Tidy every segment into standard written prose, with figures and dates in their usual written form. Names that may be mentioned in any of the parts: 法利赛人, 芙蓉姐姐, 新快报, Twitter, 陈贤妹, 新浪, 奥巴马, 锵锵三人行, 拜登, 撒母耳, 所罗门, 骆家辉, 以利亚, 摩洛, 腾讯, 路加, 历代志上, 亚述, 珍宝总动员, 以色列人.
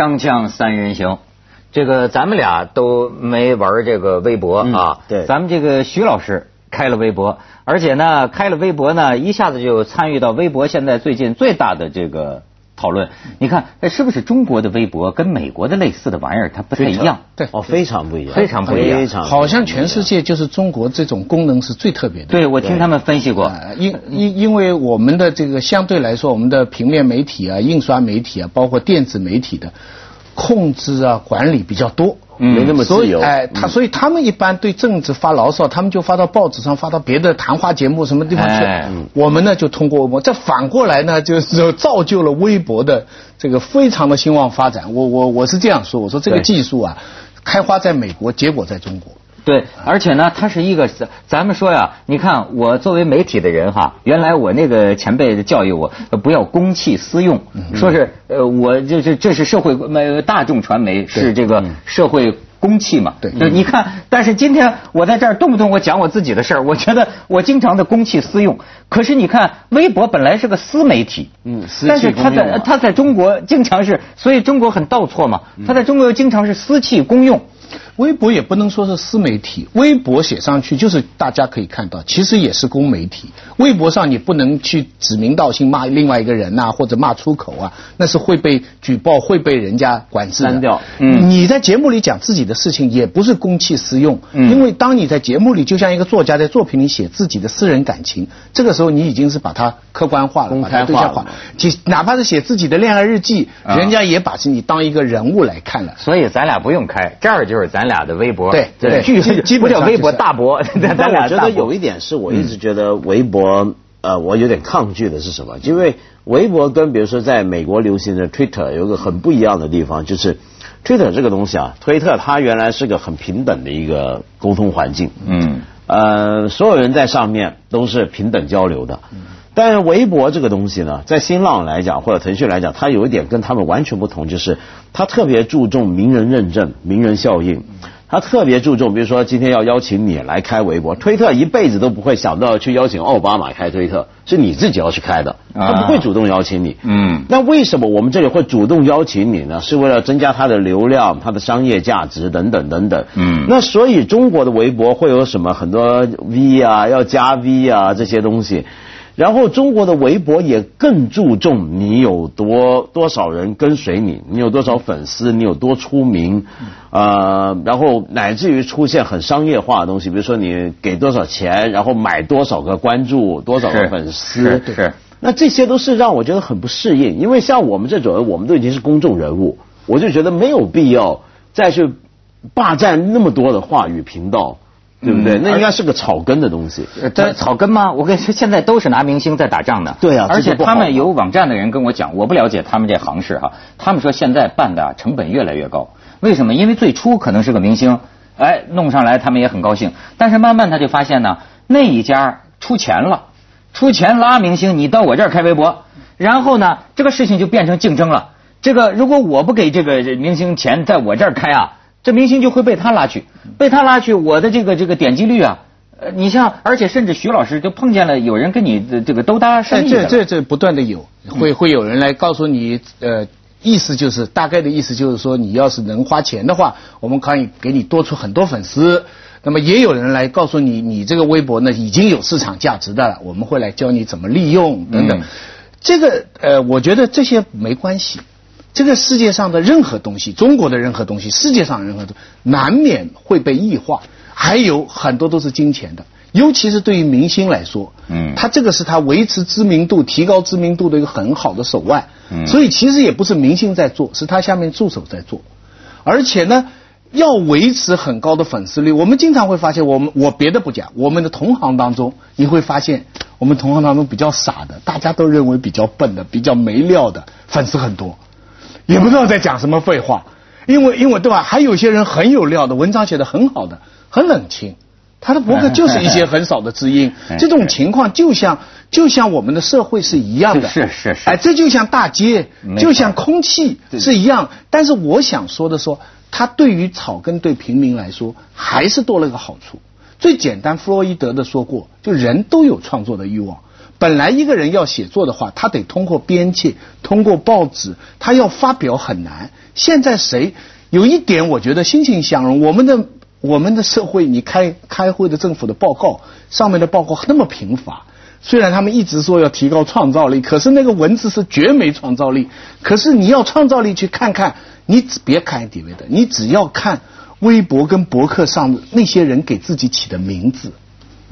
锵锵三人行，这个咱们俩都没玩这个微博啊。对，咱们这个徐老师开了微博，而且呢，开了微博呢，一下子就参与到微博现在最近最大的这个讨论。你看，是不是中国的微博跟美国的类似的玩意儿它不太一样？对，哦，非常不一样，非常不一样，非常。好像全世界就是中国这种功能是最特别的。对，我听他们分析过，因为我们的这个相对来说，我们的平面媒体啊、印刷媒体啊，包括电子媒体的控制啊、管理比较多。没那么自由，所以他们一般对政治发牢骚，他们就发到报纸上，发到别的谈话节目什么地方去。我们呢就通过微博，这反过来呢就是造就了微博的这个非常的兴旺发展。我是这样说，我说这个技术啊，开花在美国，结果在中国。对，而且呢，它是一个咱们说呀，你看我作为媒体的人哈，原来我那个前辈教育我不要公器私用，说是我这是社会大众传媒是这个社会公器嘛，对，你看，但是今天我在这儿动不动我讲我自己的事儿，我觉得我经常的公器私用。可是你看，微博本来是个私媒体，但是它在中国经常是，所以中国很倒错嘛，它在中国又经常是私器公用。微博也不能说是私媒体，微博写上去就是大家可以看到，其实也是公媒体。微博上你不能去指名道姓骂另外一个人呐，或者骂出口啊，那是会被举报，会被人家管制的。删掉。你在节目里讲自己的事情，也不是公器私用，因为当你在节目里，就像一个作家在作品里写自己的私人感情，这个时候你已经是把它客观化了，把它对象化，哪怕是写自己的恋爱日记，人家也把你当一个人物来看了。所以咱俩不用开，这儿就是咱俩的微博，对，基本叫微博大博。但我觉得有一点是我一直觉得微博，我有点抗拒的是什么？因为微博跟比如说在美国流行的 Twitter 有个很不一样的地方，就是 Twitter 这个东西啊，推特它原来是个很平等的一个沟通环境，所有人在上面都是平等交流的。但是微博这个东西呢，在新浪来讲或者腾讯来讲，它有一点跟他们完全不同，就是它特别注重名人认证、名人效应，它特别注重比如说今天要邀请你来开微博。推特一辈子都不会想到去邀请奥巴马开推特，是你自己要去开的，他不会主动邀请你。那为什么我们这里会主动邀请你呢？是为了增加它的流量、它的商业价值等等等等。那所以中国的微博会有什么很多 V 啊，要加 V 啊这些东西。然后中国的微博也更注重你有多少人跟随你，你有多少粉丝，你有多出名，然后乃至于出现很商业化的东西，比如说你给多少钱，然后买多少个关注，多少个粉丝，是。那这些都是让我觉得很不适应，因为像我们这种人，我们都已经是公众人物，我就觉得没有必要再去霸占那么多的话语频道。对不对？那应该是个草根的东西。但草根吗？我跟你说，现在都是拿明星在打仗的。对啊，而且他们有网站的人跟我讲，我不了解他们这行市哈。他们说现在办的成本越来越高，为什么？因为最初可能是个明星，弄上来他们也很高兴，但是慢慢他就发现呢，那一家出钱拉明星，你到我这儿开微博，然后呢，这个事情就变成竞争了。这个如果我不给这个明星钱，在我这儿开啊。这明星就会被他拉去，我的这个点击率啊，你像，而且甚至徐老师就碰见了有人跟你这个兜搭生意的，这不断的有，会有人来告诉你，大概的意思就是说，你要是能花钱的话，我们可以给你多出很多粉丝。那么也有人来告诉你，你这个微博呢已经有市场价值的了，我们会来教你怎么利用等等。这个我觉得这些没关系。这个世界上的任何东西，中国的任何东西，世界上任何东西，难免会被异化。还有很多都是金钱的，尤其是对于明星来说，他这个是他维持知名度、提高知名度的一个很好的手腕。所以其实也不是明星在做，是他下面助手在做。而且呢，要维持很高的粉丝率，我们经常会发现，我别的不讲，我们的同行当中，你会发现我们同行当中比较傻的，大家都认为比较笨的、比较没料的，粉丝很多。也不知道在讲什么废话，因为对吧？还有些人很有料的，文章写得很好的，很冷清，他的博客就是一些很少的知音。这种情况就像我们的社会是一样的，是，这就像大街，就像空气是一样。但是我想说的说，它对于草根对平民来说，还是多了个好处。最简单，弗洛伊德的说过，就人都有创作的欲望。本来一个人要写作的话，他得通过编辑，通过报纸，他要发表很难。现在谁有一点，我觉得欣欣向荣，我们的社会，你开会的政府的报告上面的报告那么贫乏。虽然他们一直说要提高创造力，可是那个文字是绝没创造力。可是你要创造力去看看，你别看底维的，你只要看微博跟博客上那些人给自己起的名字。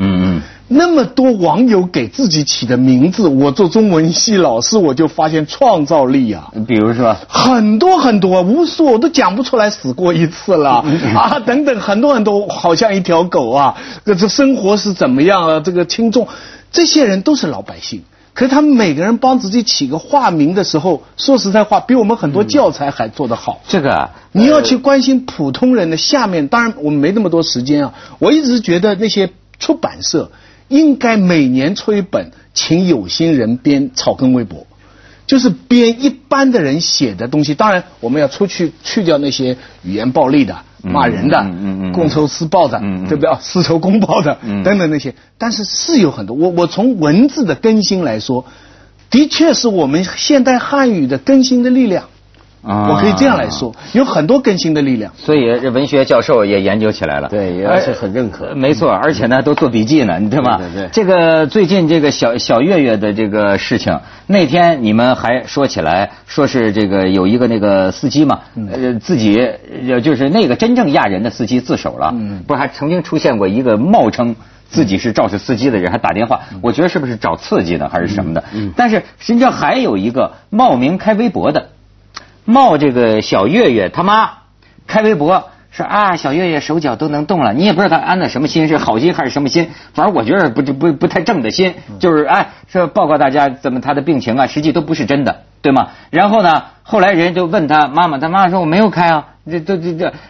嗯，那么多网友给自己起的名字，我做中文系老师我就发现创造力啊，比如说很多很多，无数，我都讲不出来，死过一次了啊，等等，很多很多，好像一条狗啊，这生活是怎么样啊，这个轻重，这些人都是老百姓，可是他们每个人帮自己起个化名的时候，说实在话，比我们很多教材还做得好。这个你要去关心普通人的下面，当然我们没那么多时间啊，我一直觉得那些出版社应该每年出一本请有心人编草根微博，就是编一般的人写的东西。当然我们要去掉那些语言暴力的、骂人的、公仇私报的、对不对，私仇公报的、等等那些。但是是有很多，我从文字的更新来说，的确是我们现代汉语的更新的力量啊，我可以这样来说，有很多更新的力量，所以文学教授也研究起来了，对，也是很认可，没错，而且呢都做笔记呢，对吧？对对对。这个最近这个小月月的这个事情，那天你们还说起来，说是这个有一个那个司机嘛，自己就是那个真正压人的司机自首了，不是还曾经出现过一个冒称自己是肇事司机的人还打电话，我觉得是不是找刺激呢还是什么的？但是实际上还有一个冒名开微博的。冒这个小月月他妈开微博说啊，小月月手脚都能动了，你也不知道他安的什么心，是好心还是什么心，反正我觉得不太正的心，就是哎说报告大家怎么他的病情啊，实际都不是真的，对吗？然后呢，后来人就问他妈妈，他妈说我没有开啊，这，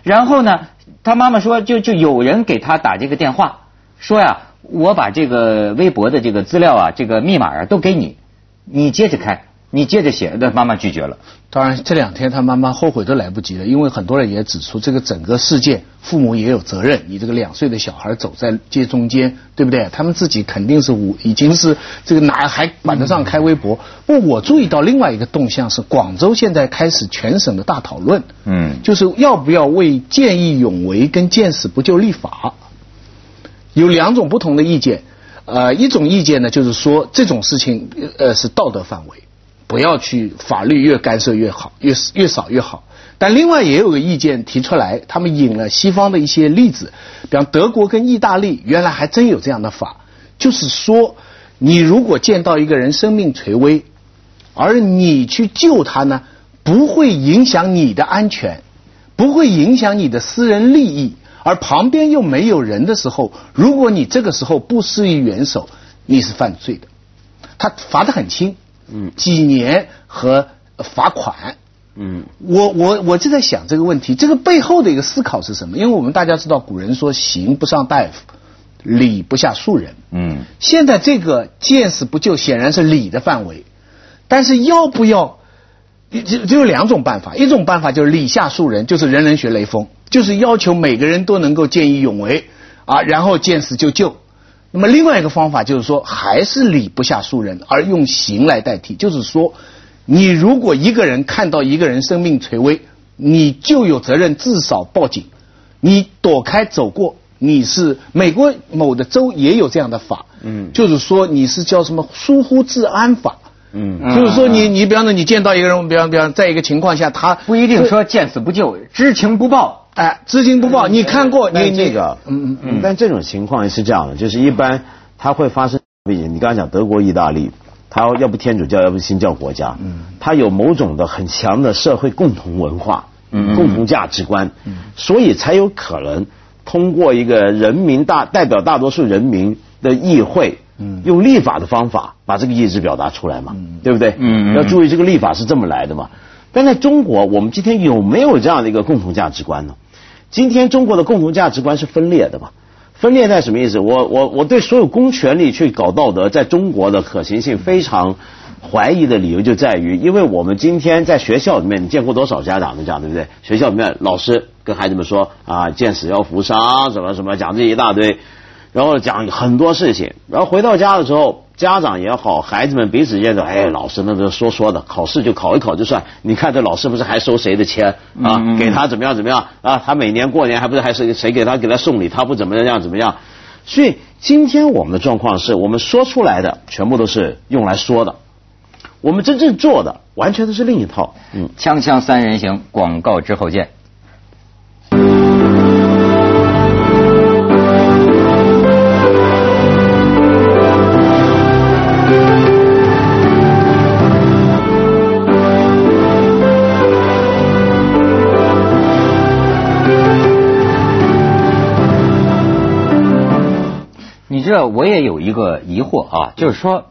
然后呢，他妈妈说就有人给他打这个电话，说呀，我把这个微博的这个资料啊，这个密码啊都给你，你接着开。你接着写，但妈妈拒绝了。当然这两天他妈妈后悔都来不及了，因为很多人也指出这个整个事件父母也有责任，你这个2岁的小孩走在街中间，对不对？他们自己肯定是已经是这个哪还管得上开微博。不过我注意到另外一个动向是，广州现在开始全省的大讨论，就是要不要为见义勇为跟见死不救立法，有2种不同的意见。一种意见呢就是说这种事情是道德范围，不要去，法律越干涉越好，越少越好。但另外也有个意见提出来，他们引了西方的一些例子，比方德国跟意大利原来还真有这样的法，就是说你如果见到一个人生命垂危，而你去救他呢，不会影响你的安全，不会影响你的私人利益，而旁边又没有人的时候，如果你这个时候不施以援手，你是犯罪的，他罚得很轻，几年和罚款。我就在想这个问题，这个背后的一个思考是什么？因为我们大家知道古人说刑不上大夫，礼不下庶人。现在这个见死不救显然是礼的范围，但是要不要就有2种办法，一种办法就是礼下庶人，就是人人学雷锋，就是要求每个人都能够见义勇为啊，然后见死就救。那么另外一个方法就是说还是礼不下庶人，而用刑来代替，就是说你如果一个人看到一个人生命垂危，你就有责任至少报警，你躲开走过，你是美国某的州也有这样的法，就是说你是叫什么疏忽治安法，就是说你比方说你见到一个人，比方在一个情况下，他不一定说见死不救，知情不报。哎，知情不报，你看过你这个，但这种情况是这样的，就是一般它会发生背景。你刚才讲德国、意大利，它要不天主教，要不新教国家，它有某种的很强的社会共同文化、共同价值观，所以才有可能通过一个人民代表大多数人民的议会，用立法的方法把这个意志表达出来嘛，对不对？要注意这个立法是这么来的嘛。但在中国，我们今天有没有这样的一个共同价值观呢？今天中国的共同价值观是分裂的嘛？分裂在什么意思？我对所有公权力去搞道德在中国的可行性非常怀疑的理由就在于，因为我们今天在学校里面，你见过多少家长们讲，对不对？学校里面老师跟孩子们说啊，见死要扶伤，什么什么，讲这一大堆，然后讲很多事情，然后回到家的时候，家长也好，孩子们彼此间的，哎，老师那都说的，考试就考一考就算。你看这老师不是还收谁的钱啊？给他怎么样啊？他每年过年还不是还是谁给他送礼，他不怎么样。所以今天我们的状况是我们说出来的全部都是用来说的，我们真正做的完全都是另一套。锵锵三人行，广告之后见。这我也有一个疑惑啊，就是说，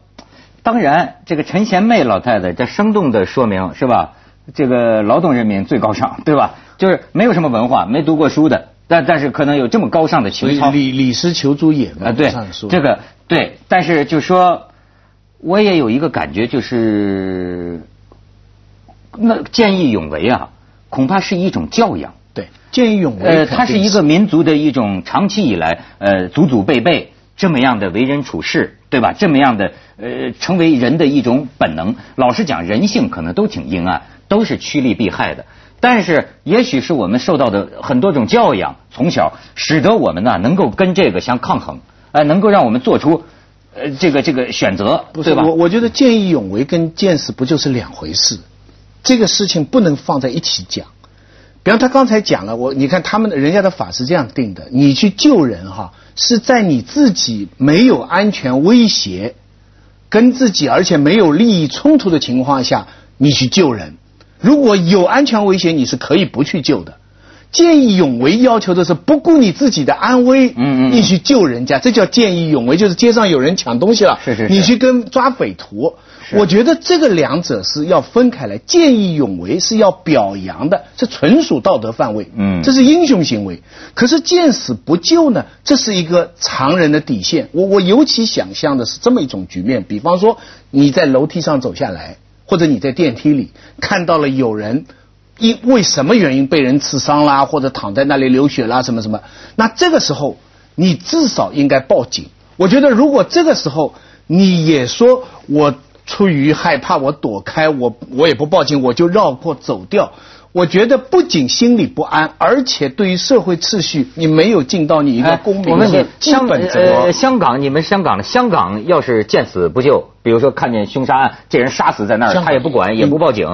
当然这个陈贤妹老太太这生动的说明是吧，这个劳动人民最高尚，对吧？就是没有什么文化，没读过书的，但是可能有这么高尚的情操。李斯求诸也啊，对，这个对，但是就说，我也有一个感觉，就是那见义勇为啊，恐怕是一种教养。对，见义勇为，它是一个民族的一种长期以来祖辈。这么样的为人处事，对吧？这么样的成为人的一种本能。老实讲，人性可能都挺阴暗，都是趋利避害的。但是，也许是我们受到的很多种教养，从小使得我们呢能够跟这个相抗衡，能够让我们做出这个选择，对吧？我觉得见义勇为跟见识不就是两回事，这个事情不能放在一起讲。比方他刚才讲了，你看他们人家的法是这样定的，你去救人哈，是在你自己没有安全威胁，跟自己而且没有利益冲突的情况下，你去救人。如果有安全威胁，你是可以不去救的。见义勇为要求的是不顾你自己的安危，你去救人家，这叫见义勇为。就是街上有人抢东西了，是你去跟抓匪徒。我觉得这个两者是要分开来，见义勇为是要表扬的，这纯属道德范围，这是英雄行为。可是见死不救呢，这是一个常人的底线。我尤其想象的是这么一种局面，比方说你在楼梯上走下来，或者你在电梯里看到了有人为什么原因被人刺伤啦，或者躺在那里流血啦，什么，那这个时候你至少应该报警。我觉得如果这个时候你也说我出于害怕我躲开，我也不报警，我就绕过走掉，我觉得不仅心里不安，而且对于社会秩序你没有尽到你一个公民的基本责任。香港要是见死不救，比如说看见凶杀案，这人杀死在那儿，他也不管，也不报警，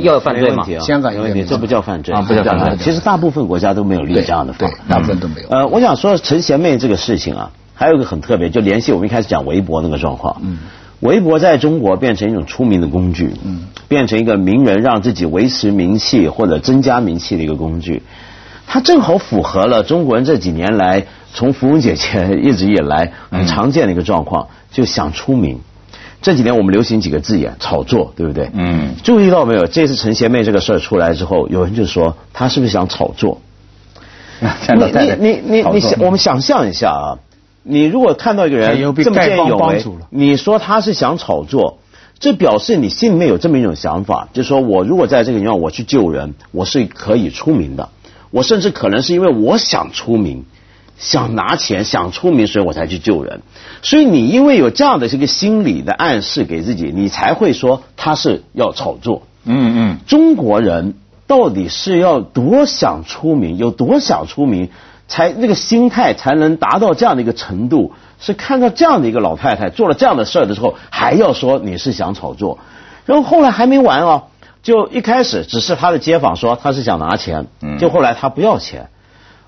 要犯罪吗？香港有问题，这不叫犯罪啊，不叫犯罪。其实大部分国家都没有立这样的法，大部分都没有。我想说陈贤妹这个事情啊，还有一个很特别，就联系我们一开始讲微博那个状况。微博在中国变成一种出名的工具，变成一个名人让自己维持名气或者增加名气的一个工具。它正好符合了中国人这几年来从芙蓉姐姐一直以来很常见的一个状况，就想出名。这几年我们流行几个字眼，炒作，对不对？注意到没有？这次陈贤妹这个事儿出来之后，有人就说她是不是想炒作？我们想象一下啊。你如果看到一个人这么见义勇为，你说他是想炒作，这表示你心里面有这么一种想法，就是说我如果在这个地方我去救人，我是可以出名的，我甚至可能是因为我想出名，想拿钱，想出名，所以我才去救人。所以你因为有这样的这个心理的暗示给自己，你才会说他是要炒作。中国人到底是要多想出名，有多想出名，才那个心态才能达到这样的一个程度，是看到这样的一个老太太做了这样的事儿的时候，还要说你是想炒作。然后后来还没完啊，就一开始只是他的街坊说他是想拿钱，就后来他不要钱，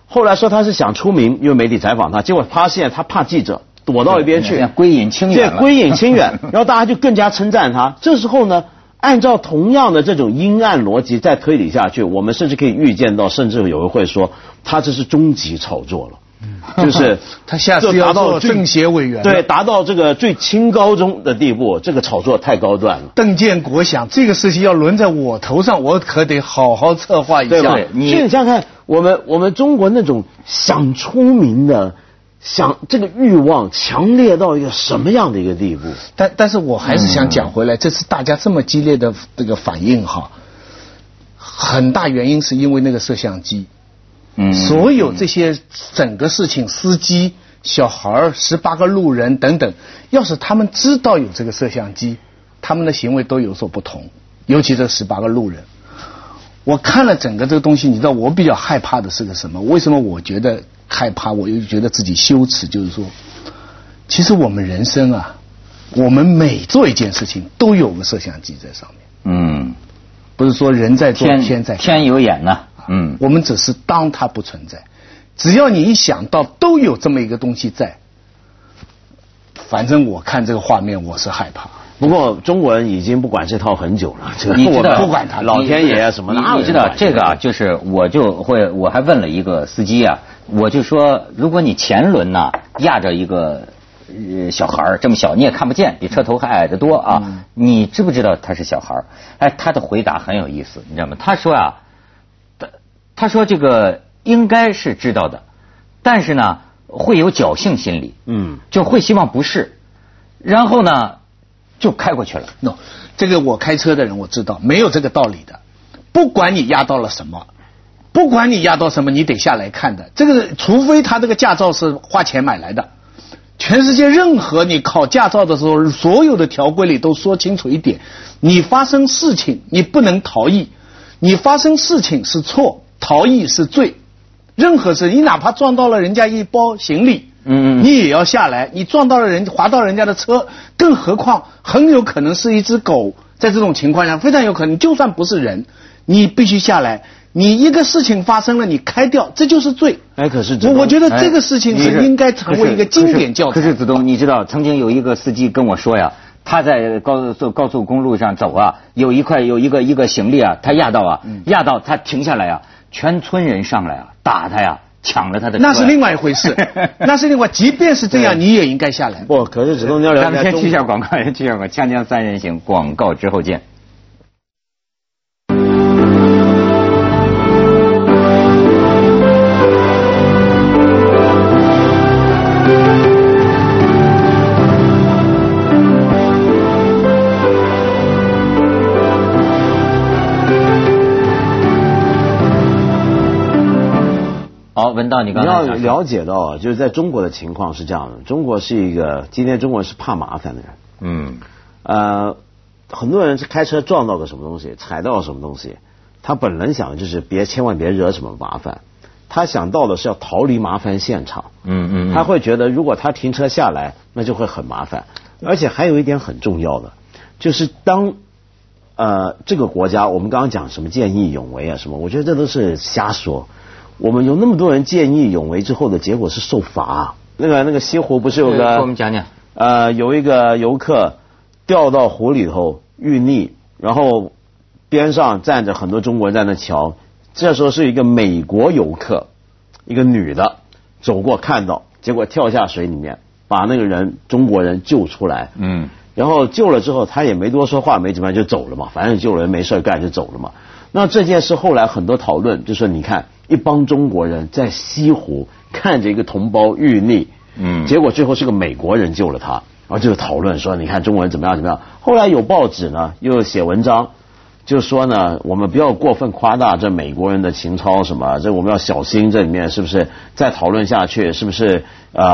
后来说他是想出名，因为媒体采访他，结果发现他怕记者，躲到一边去，归隐清远。然后大家就更加称赞他。这时候呢，按照同样的这种阴暗逻辑再推理下去，我们甚至可以预见到，甚至有人会说他这是终极炒作了，就是他下次要到政协委员，对，达到这个最清高中的地步，这个炒作太高端了。邓建国想这个事情要轮在我头上，我可得好好策划一下，对吧？你想想看，我们中国那种想出名的想这个欲望强烈到一个什么样的一个地步？但是我还是想讲回来，这次大家这么激烈的这个反应哈，很大原因是因为那个摄像机，所有这些整个事情，司机、小孩、18个路人等等，要是他们知道有这个摄像机，他们的行为都有所不同。尤其这18个路人，我看了整个这个东西，你知道我比较害怕的是个什么？为什么我觉得害怕？我又觉得自己羞耻，就是说，其实我们人生啊，我们每做一件事情都有个摄像机在上面。嗯，不是说人在做天在看，天有眼呐。嗯，我们只是当它不存在。只要你一想到都有这么一个东西在，反正我看这个画面我是害怕。不过中国人已经不管这套很久了，这个我们不管他，老天爷啊什么的。你知道这个啊，就是我还问了一个司机啊，我就说如果你前轮呢压着一个小孩儿，这么小你也看不见，比车头还矮得多啊，你知不知道他是小孩儿？哎，他的回答很有意思，你知道吗？他说啊，他说这个应该是知道的，但是呢会有侥幸心理，就会希望不是，然后呢。就开过去了。No， 这个我开车的人我知道，没有这个道理的。不管你压到了什么，你得下来看的。这个除非他这个驾照是花钱买来的。全世界任何你考驾照的时候，所有的条规里都说清楚一点：你发生事情你不能逃逸，你发生事情是错，逃逸是罪。任何事，你哪怕撞到了人家一包行李。你也要下来，你撞到了人，划到人家的车，更何况很有可能是一只狗，在这种情况下非常有可能，就算不是人，你必须下来。你一个事情发生了，你开掉，这就是罪。哎，可是我觉得这个事情是应该成为一个经典教材。可是子东，你知道曾经有一个司机跟我说呀，他在高速公路上走啊，有一个行李啊，他压到他停下来啊，全村人上来啊打他呀。抢了他的，那是另外一回事。即便是这样，你也应该下来。不，可是只能聊聊。咱们先去一下广告，锵锵三人行广告之后见。你要了解到啊，就是在中国的情况是这样的，中国人是怕麻烦的人，很多人是开车撞到个什么东西，踩到了什么东西，他本能想的就是千万别惹什么麻烦，他想到的是要逃离麻烦现场，他会觉得如果他停车下来那就会很麻烦。而且还有一点很重要的，就是当这个国家，我们刚刚讲什么见义勇为啊什么，我觉得这都是瞎说。我们有那么多人见义勇为之后的结果是受罚。那个西湖不是有个，我们讲讲，有一个游客掉到湖里头遇溺，然后边上站着很多中国人在那瞧，这时候是一个美国游客，一个女的走过看到，结果跳下水里面把那个人中国人救出来，然后救了之后他也没多说话，没怎么样就走了嘛，反正救了人没事干就走了嘛。那这件事后来很多讨论，就说你看一帮中国人在西湖看着一个同胞遇溺，结果最后是个美国人救了他，然后就讨论说你看中国人怎么样。后来有报纸呢又写文章，就说呢我们不要过分夸大这美国人的情操什么，这我们要小心，这里面是不是再讨论下去是不是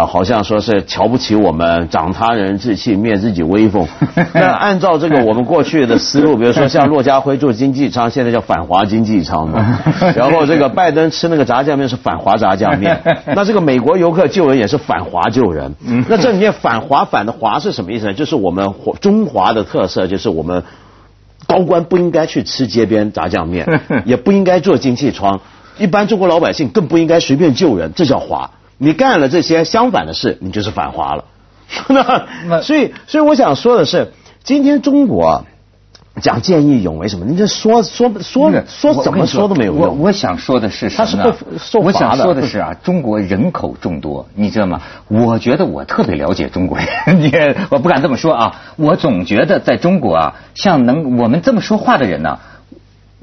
好像说是瞧不起我们，长他人志气灭自己威风。那按照这个我们过去的思路，比如说像骆家辉做经济舱现在叫反华经济舱嘛，然后这个拜登吃那个炸酱面是反华炸酱面，那这个美国游客救人也是反华救人。那这里面反的华是什么意思呢？就是我们中华的特色，就是我们高官不应该去吃街边炸酱面，也不应该做经济舱，一般中国老百姓更不应该随便救人，这叫华。你干了这些相反的事，你就是反华了。所以我想说的是，今天中国讲见义勇为什么，你这说怎么说都没有用。我想说的是什么呢？我想说的是啊，中国人口众多，你知道吗？我觉得我特别了解中国人，我不敢这么说啊。我总觉得在中国啊，像我们这么说话的人呢、啊，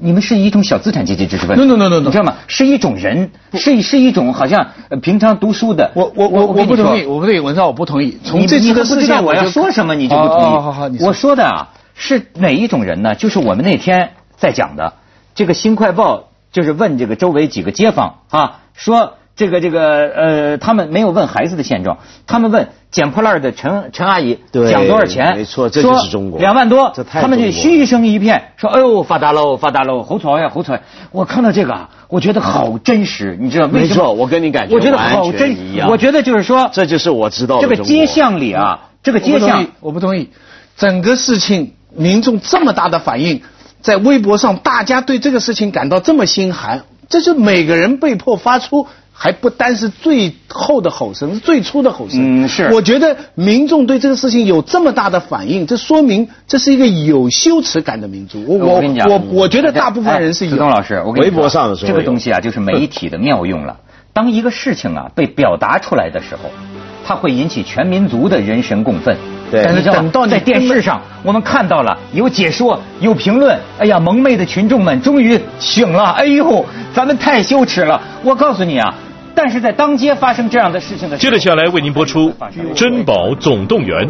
你们是一种小资产阶级知识分子。No， 你知道吗？是一种人，是一种好像平常读书的。我不同意，文超，我不同意。从这次的事情，我要说什么你就不同意。好，我说的啊。是哪一种人呢？就是我们那天在讲的这个《新快报》，就是问这个周围几个街坊啊，说他们没有问孩子的现状，他们问捡破烂的陈阿姨讲多少钱？没错，这就是中国。2万多，他们就嘘声一片，说：“哎呦，发达喽，发达喽，好彩呀，好彩！”我看到这个，我觉得好真实，你知道没错，我跟你感觉完全一样。我觉得就是说，这就是我知道的这个街巷里啊，这个街巷，我不同意，整个事情民众这么大的反应，在微博上大家对这个事情感到这么心寒，这是每个人被迫发出。还不单是最后的吼声，是最初的吼声。嗯，是。我觉得民众对这个事情有这么大的反应，这说明这是一个有羞耻感的民族。我跟你讲，我觉得大部分人是有。东老师，我跟你讲，微博上的时候，这个东西啊，就是媒体的妙用了。当一个事情啊被表达出来的时候，它会引起全民族的人神共愤。对，但是等到在电视上，我们看到了有解说，有评论，哎呀，蒙昧的群众们终于醒了，哎呦，咱们太羞耻了。我告诉你啊。但是在当街发生这样的事情的时候，接着下来为您播出《珍宝总动员》。